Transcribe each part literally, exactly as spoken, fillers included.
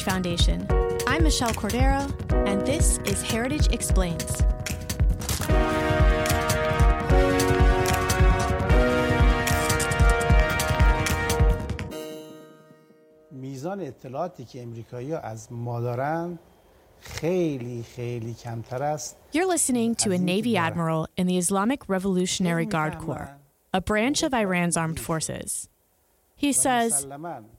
Heritage Foundation. I'm Michelle Cordero, and this is Heritage Explains. میزان اطلاعاتی که امریکایی‌ها از ما دارن خیلی خیلی کمتر است. You're listening to a Navy admiral in the Islamic Revolutionary Guard Corps, a branch of Iran's armed forces. He says,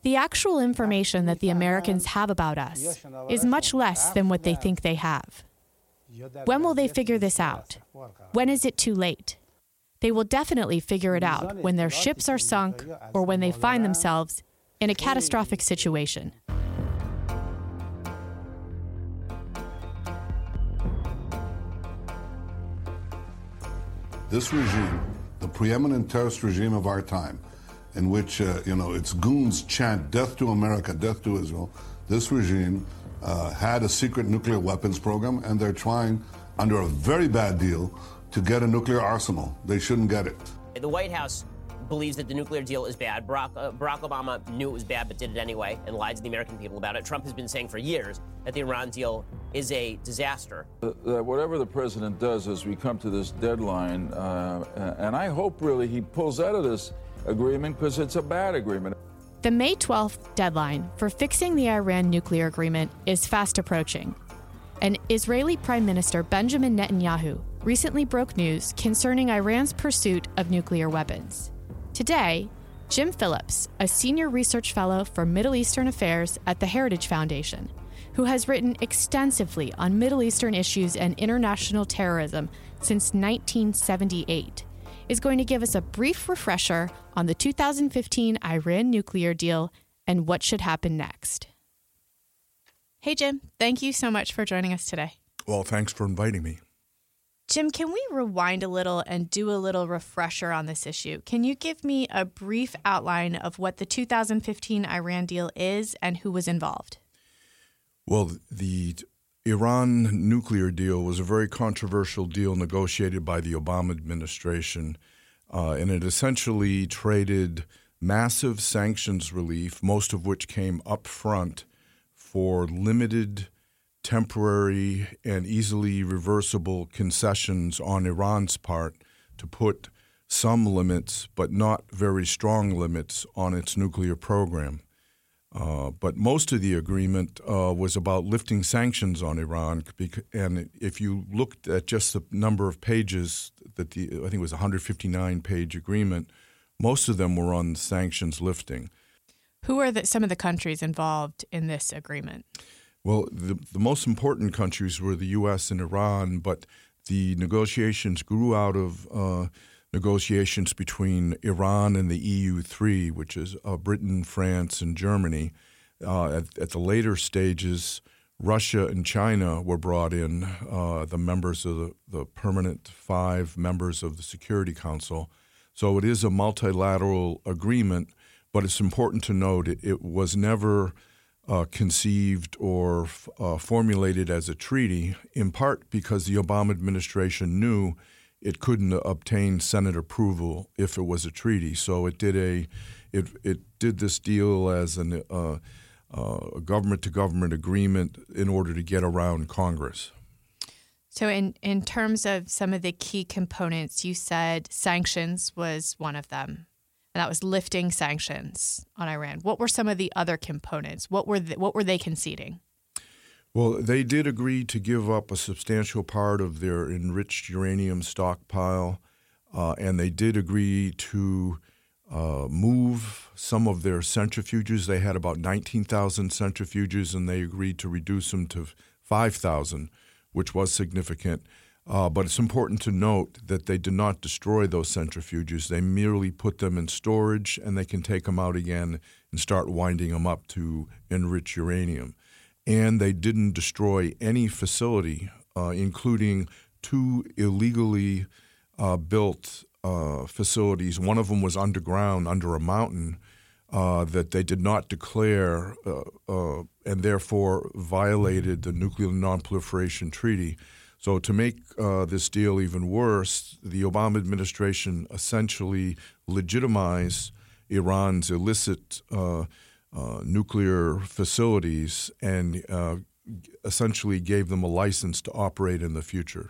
the actual information that the Americans have about us is much less than what they think they have. When will they figure this out? When is it too late? They will definitely figure it out when their ships are sunk or when they find themselves in a catastrophic situation. This regime, the preeminent terrorist regime of our time, in which, uh, you know, its goons chant, death to America, death to Israel, this regime uh, had a secret nuclear weapons program, and they're trying, under a very bad deal, to get a nuclear arsenal. They shouldn't get it. The White House believes that the nuclear deal is bad. Barack, uh, Barack Obama knew it was bad but did it anyway and lied to the American people about it. Trump has been saying for years that the Iran deal is a disaster. Uh, that whatever the president does as we come to this deadline, uh, and I hope really he pulls out of this agreement because it's a bad agreement. The May twelfth deadline for fixing the Iran nuclear agreement is fast approaching. And Israeli Prime Minister Benjamin Netanyahu recently broke news concerning Iran's pursuit of nuclear weapons. Today, Jim Phillips, a senior research fellow for Middle Eastern affairs at the Heritage Foundation, who has written extensively on Middle Eastern issues and international terrorism since nineteen seventy-eight, is going to give us a brief refresher on the two thousand fifteen Iran nuclear deal and what should happen next. Hey, Jim, thank you so much for joining us today. Well, thanks for inviting me. Jim, can we rewind a little and do a little refresher on this issue? Can you give me a brief outline of what the two thousand fifteen Iran deal is and who was involved? Well, the Iran nuclear deal was a very controversial deal negotiated by the Obama administration, uh, and it essentially traded massive sanctions relief, most of which came up front, for limited temporary and easily reversible concessions on Iran's part to put some limits, but not very strong limits, on its nuclear program. Uh, but most of the agreement uh, was about lifting sanctions on Iran. And if you looked at just the number of pages that the, I think it was a one hundred fifty-nine page agreement, most of them were on sanctions lifting. Who are the, some of the countries involved in this agreement? Well, the, the most important countries were the U S and Iran, but the negotiations grew out of uh, negotiations between Iran and the E U three, which is uh, Britain, France, and Germany. Uh, at, at the later stages, Russia and China were brought in, uh, the members of the, the permanent five members of the Security Council. So it is a multilateral agreement, but it's important to note it, it was never Uh, conceived or f- uh, formulated as a treaty, in part because the Obama administration knew it couldn't obtain Senate approval if it was a treaty. So it did a, it it did this deal as an uh, uh, government-to-government agreement in order to get around Congress. So in, in terms of some of the key components, you said sanctions was one of them. And that was lifting sanctions on Iran. What were some of the other components? What were the, what were they conceding? Well, they did agree to give up a substantial part of their enriched uranium stockpile, uh, and they did agree to uh, move some of their centrifuges. They had about nineteen thousand centrifuges, and they agreed to reduce them to five thousand, which was significant. Uh, but it's important to note that they did not destroy those centrifuges. They merely put them in storage, and they can take them out again and start winding them up to enrich uranium. And they didn't destroy any facility, uh, including two illegally uh, built uh, facilities. One of them was underground under a mountain uh, that they did not declare uh, uh, and therefore violated the Nuclear Non-Proliferation Treaty. So to make uh, this deal even worse, the Obama administration essentially legitimized Iran's illicit uh, uh, nuclear facilities and uh, essentially gave them a license to operate in the future.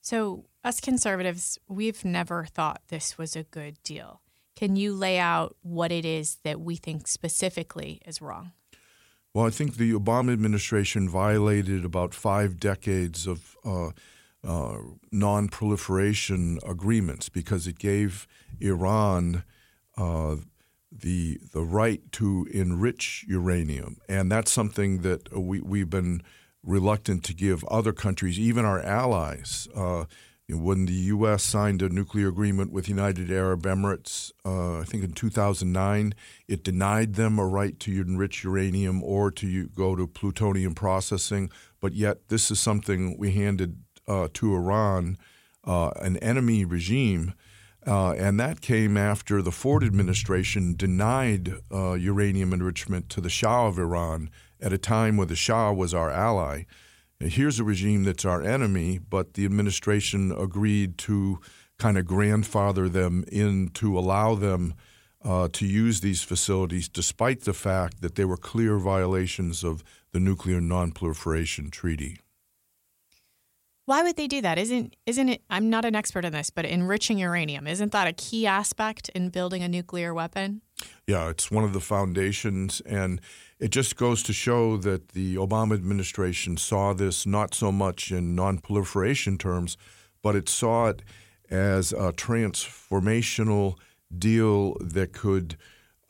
So us conservatives, we've never thought this was a good deal. Can you lay out what it is that we think specifically is wrong? Well, I think the Obama administration violated about five decades of uh, uh, non-proliferation agreements because it gave Iran uh, the the right to enrich uranium, and that's something that we we've been reluctant to give other countries, even our allies. Uh, when the U S signed a nuclear agreement with United Arab Emirates, uh, I think in two thousand nine, it denied them a right to enrich uranium or to go to plutonium processing. But yet this is something we handed uh, to Iran, uh, an enemy regime. Uh, and that came after the Ford administration denied uh, uranium enrichment to the Shah of Iran at a time where the Shah was our ally. Here's a regime that's our enemy, but the administration agreed to kind of grandfather them in to allow them uh, to use these facilities, despite the fact that they were clear violations of the Nuclear Non-Proliferation Treaty. Why would they do that? Isn't isn't it? I'm not an expert in this, but enriching uranium, isn't that a key aspect in building a nuclear weapon? Yeah, it's one of the foundations, and it just goes to show that the Obama administration saw this not so much in non-proliferation terms, but it saw it as a transformational deal that could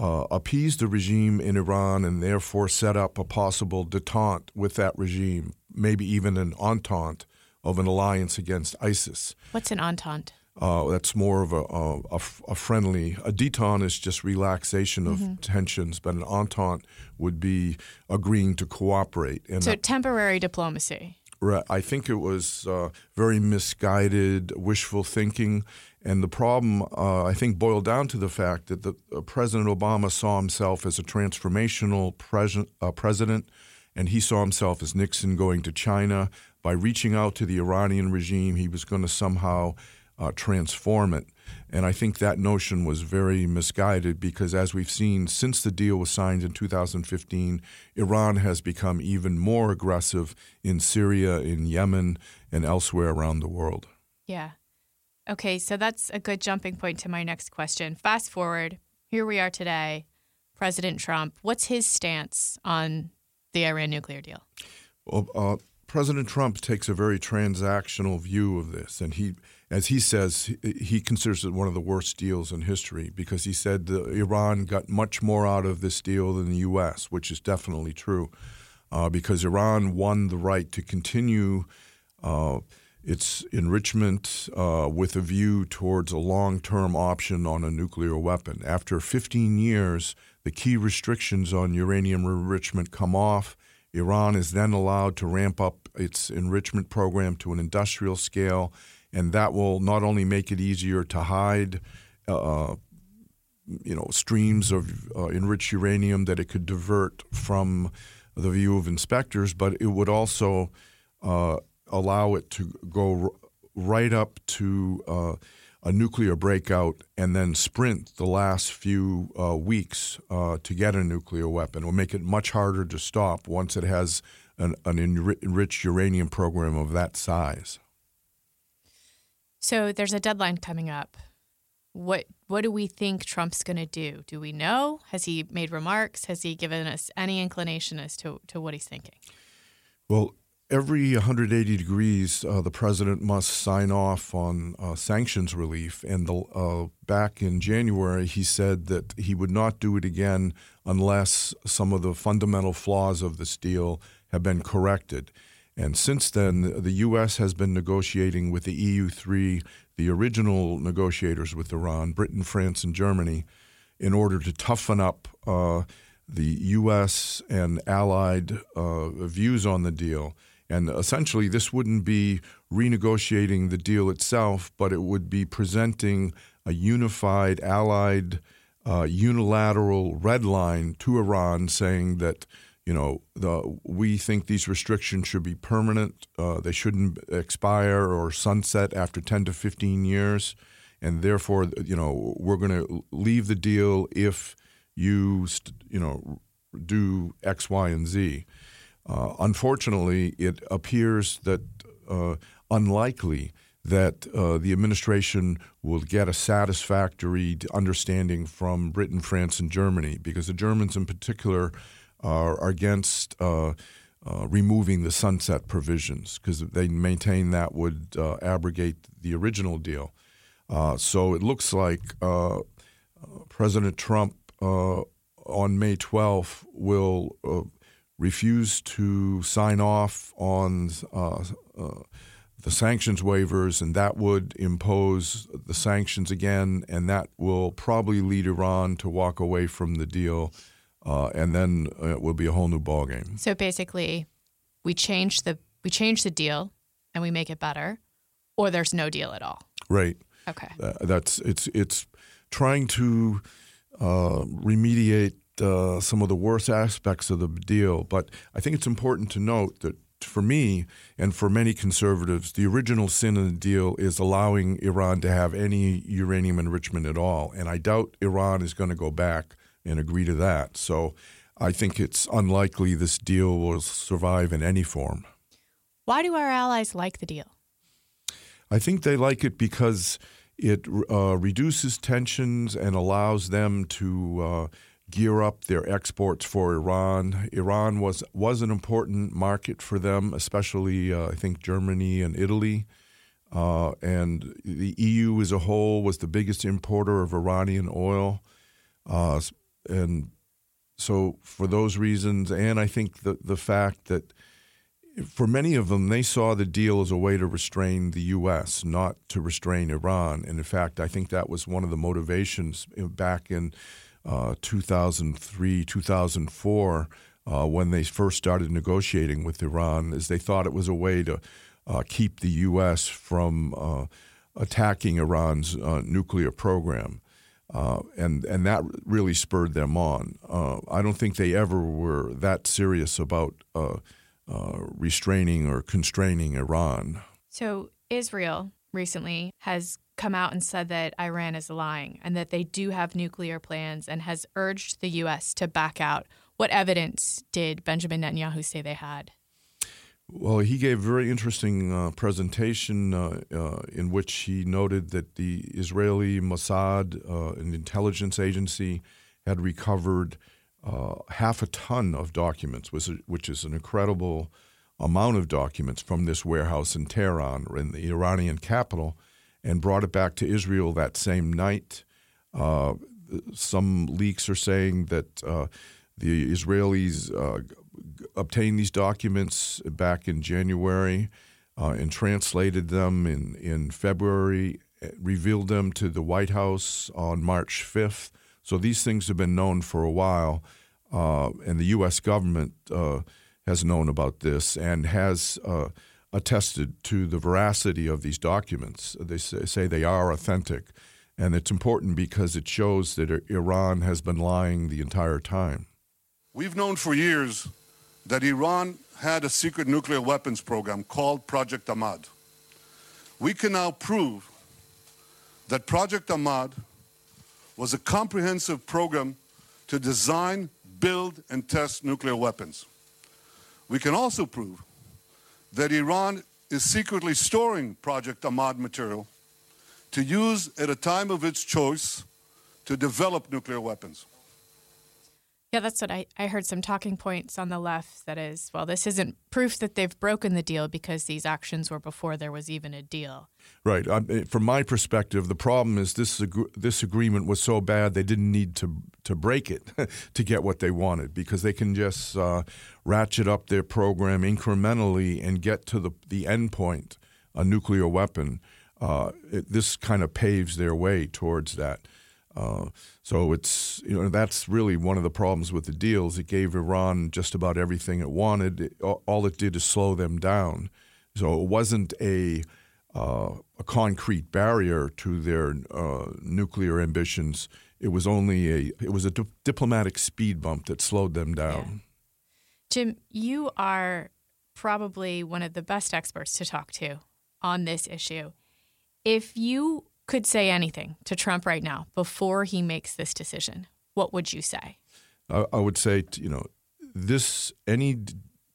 uh, appease the regime in Iran and therefore set up a possible detente with that regime, maybe even an entente of an alliance against ISIS. What's an entente? Uh, that's more of a, a, a, a friendly. A détente is just relaxation of mm-hmm. tensions, but an entente would be agreeing to cooperate. And so that, temporary diplomacy. Right. I think it was uh, very misguided, wishful thinking. And the problem, uh, I think, boiled down to the fact that the, uh, President Obama saw himself as a transformational pres- uh, president, and he saw himself as Nixon going to China. By reaching out to the Iranian regime, he was going to somehow uh, transform it. And I think that notion was very misguided because, as we've seen, since the deal was signed in two thousand fifteen, Iran has become even more aggressive in Syria, in Yemen, and elsewhere around the world. Yeah. Okay, so that's a good jumping point to my next question. Fast forward, here we are today, President Trump. What's his stance on the Iran nuclear deal? Well, uh, President Trump takes a very transactional view of this, and he, as he says, he considers it one of the worst deals in history because he said that Iran got much more out of this deal than the U S, which is definitely true, uh, because Iran won the right to continue uh, its enrichment uh, with a view towards a long-term option on a nuclear weapon. After fifteen years, the key restrictions on uranium enrichment come off. Iran is then allowed to ramp up its enrichment program to an industrial scale, and that will not only make it easier to hide, uh, you know, streams of uh, enriched uranium that it could divert from the view of inspectors, but it would also uh, allow it to go r- right up to uh, a nuclear breakout and then sprint the last few uh, weeks uh, to get a nuclear weapon. It will make it much harder to stop once it has an, an enriched uranium program of that size. So there's a deadline coming up. What what do we think Trump's going to do? Do we know? Has he made remarks? Has he given us any inclination as to, to what he's thinking? Well, every one hundred eighty degrees, uh, the president must sign off on uh, sanctions relief. And the, uh, back in January, he said that he would not do it again unless some of the fundamental flaws of this deal have been corrected. And since then, the U S has been negotiating with the E U three, the original negotiators with Iran, Britain, France, and Germany, in order to toughen up uh, the U S and allied uh, views on the deal. And essentially, this wouldn't be renegotiating the deal itself, but it would be presenting a unified, allied, uh, unilateral red line to Iran saying that, you know, the, we think these restrictions should be permanent. Uh, they shouldn't expire or sunset after ten to fifteen years. And therefore, you know, we're going to leave the deal if you st- you know do X, Y, and Z. Uh, unfortunately, it appears that uh, unlikely that uh, the administration will get a satisfactory understanding from Britain, France, and Germany, because the Germans in particular are, are against uh, uh, removing the sunset provisions, because they maintain that would uh, abrogate the original deal. Uh, so it looks like uh, President Trump uh, on May twelfth will uh, refuse to sign off on uh, uh, the sanctions waivers, and that would impose the sanctions again, and that will probably lead Iran to walk away from the deal, uh, and then it will be a whole new ballgame. So basically, we change the we change the deal and we make it better, or there's no deal at all. Right. Okay. Uh, that's it's it's trying to uh, remediate uh, some of the worst aspects of the deal, but I think it's important to note that, for me and for many conservatives, the original sin in the deal is allowing Iran to have any uranium enrichment at all. And I doubt Iran is going to go back and agree to that. So I think it's unlikely this deal will survive in any form. Why do our allies like the deal? I think they like it because it uh, reduces tensions and allows them to uh, gear up their exports for Iran. Iran was was an important market for them, especially uh, I think Germany and Italy. Uh, and the E U as a whole was the biggest importer of Iranian oil. Uh, and so for those reasons, and I think the, the fact that for many of them, they saw the deal as a way to restrain the U S, not to restrain Iran. And in fact, I think that was one of the motivations back in Uh, two thousand three, two thousand four, uh, when they first started negotiating with Iran, is they thought it was a way to uh, keep the U S from uh, attacking Iran's uh, nuclear program. Uh, and, and that really spurred them on. Uh, I don't think they ever were that serious about uh, uh, restraining or constraining Iran. So Israel recently has come out and said that Iran is lying and that they do have nuclear plans, and has urged the U S to back out. What evidence did Benjamin Netanyahu say they had? Well, he gave a very interesting uh, presentation uh, uh, in which he noted that the Israeli Mossad, uh, an intelligence agency, had recovered uh, half a ton of documents, which is an incredible amount of documents, from this warehouse in Tehran, in the Iranian capital, and brought it back to Israel that same night. Uh, some leaks are saying that uh, the Israelis uh, g- obtained these documents back in January uh, and translated them in, in February, revealed them to the White House on March fifth. So these things have been known for a while, uh, and the U S government uh, has known about this and has uh, attested to the veracity of these documents. They say they are authentic, and it's important because it shows that Iran has been lying the entire time. We've known for years that Iran had a secret nuclear weapons program called Project Amad. We can now prove that Project Amad was a comprehensive program to design, build, and test nuclear weapons. We can also prove that Iran is secretly storing Project Amad material to use at a time of its choice to develop nuclear weapons. Yeah, that's what I, I heard some talking points on the left that is, well, this isn't proof that they've broken the deal because these actions were before there was even a deal. Right. I, from my perspective, the problem is this ag- this agreement was so bad they didn't need to to break it to get what they wanted, because they can just uh, ratchet up their program incrementally and get to the, the end point, a nuclear weapon. Uh, it, this kind of paves their way towards that. Uh, so it's you know that's really one of the problems with the deals. It gave Iran just about everything it wanted. It, all it did is slow them down. So it wasn't a uh, a concrete barrier to their uh, nuclear ambitions. It was only a it was a di- diplomatic speed bump that slowed them down. Yeah. Jim, you are probably one of the best experts to talk to on this issue. If you could say anything to Trump right now before he makes this decision, what would you say? I, I would say, you know, this any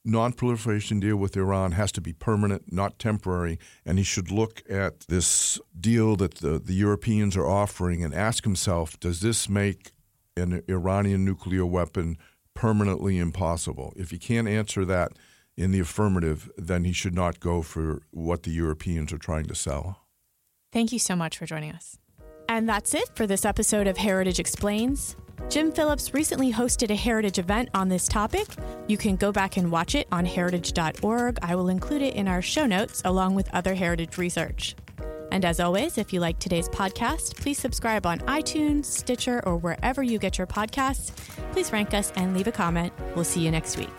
non-proliferation deal with Iran has to be permanent, not temporary, and he should look at this deal that the, the Europeans are offering and ask himself, does this make an Iranian nuclear weapon permanently impossible? If he can't answer that in the affirmative, then he should not go for what the Europeans are trying to sell. Thank you so much for joining us. And that's it for this episode of Heritage Explains. Jim Phillips recently hosted a Heritage event on this topic. You can go back and watch it on heritage dot org. I will include it in our show notes along with other Heritage research. And as always, if you like today's podcast, please subscribe on iTunes, Stitcher, or wherever you get your podcasts. Please rank us and leave a comment. We'll see you next week.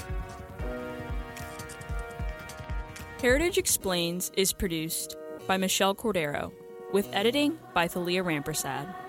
Heritage Explains is produced by Michelle Cordero, with editing by Thalia Rampersad.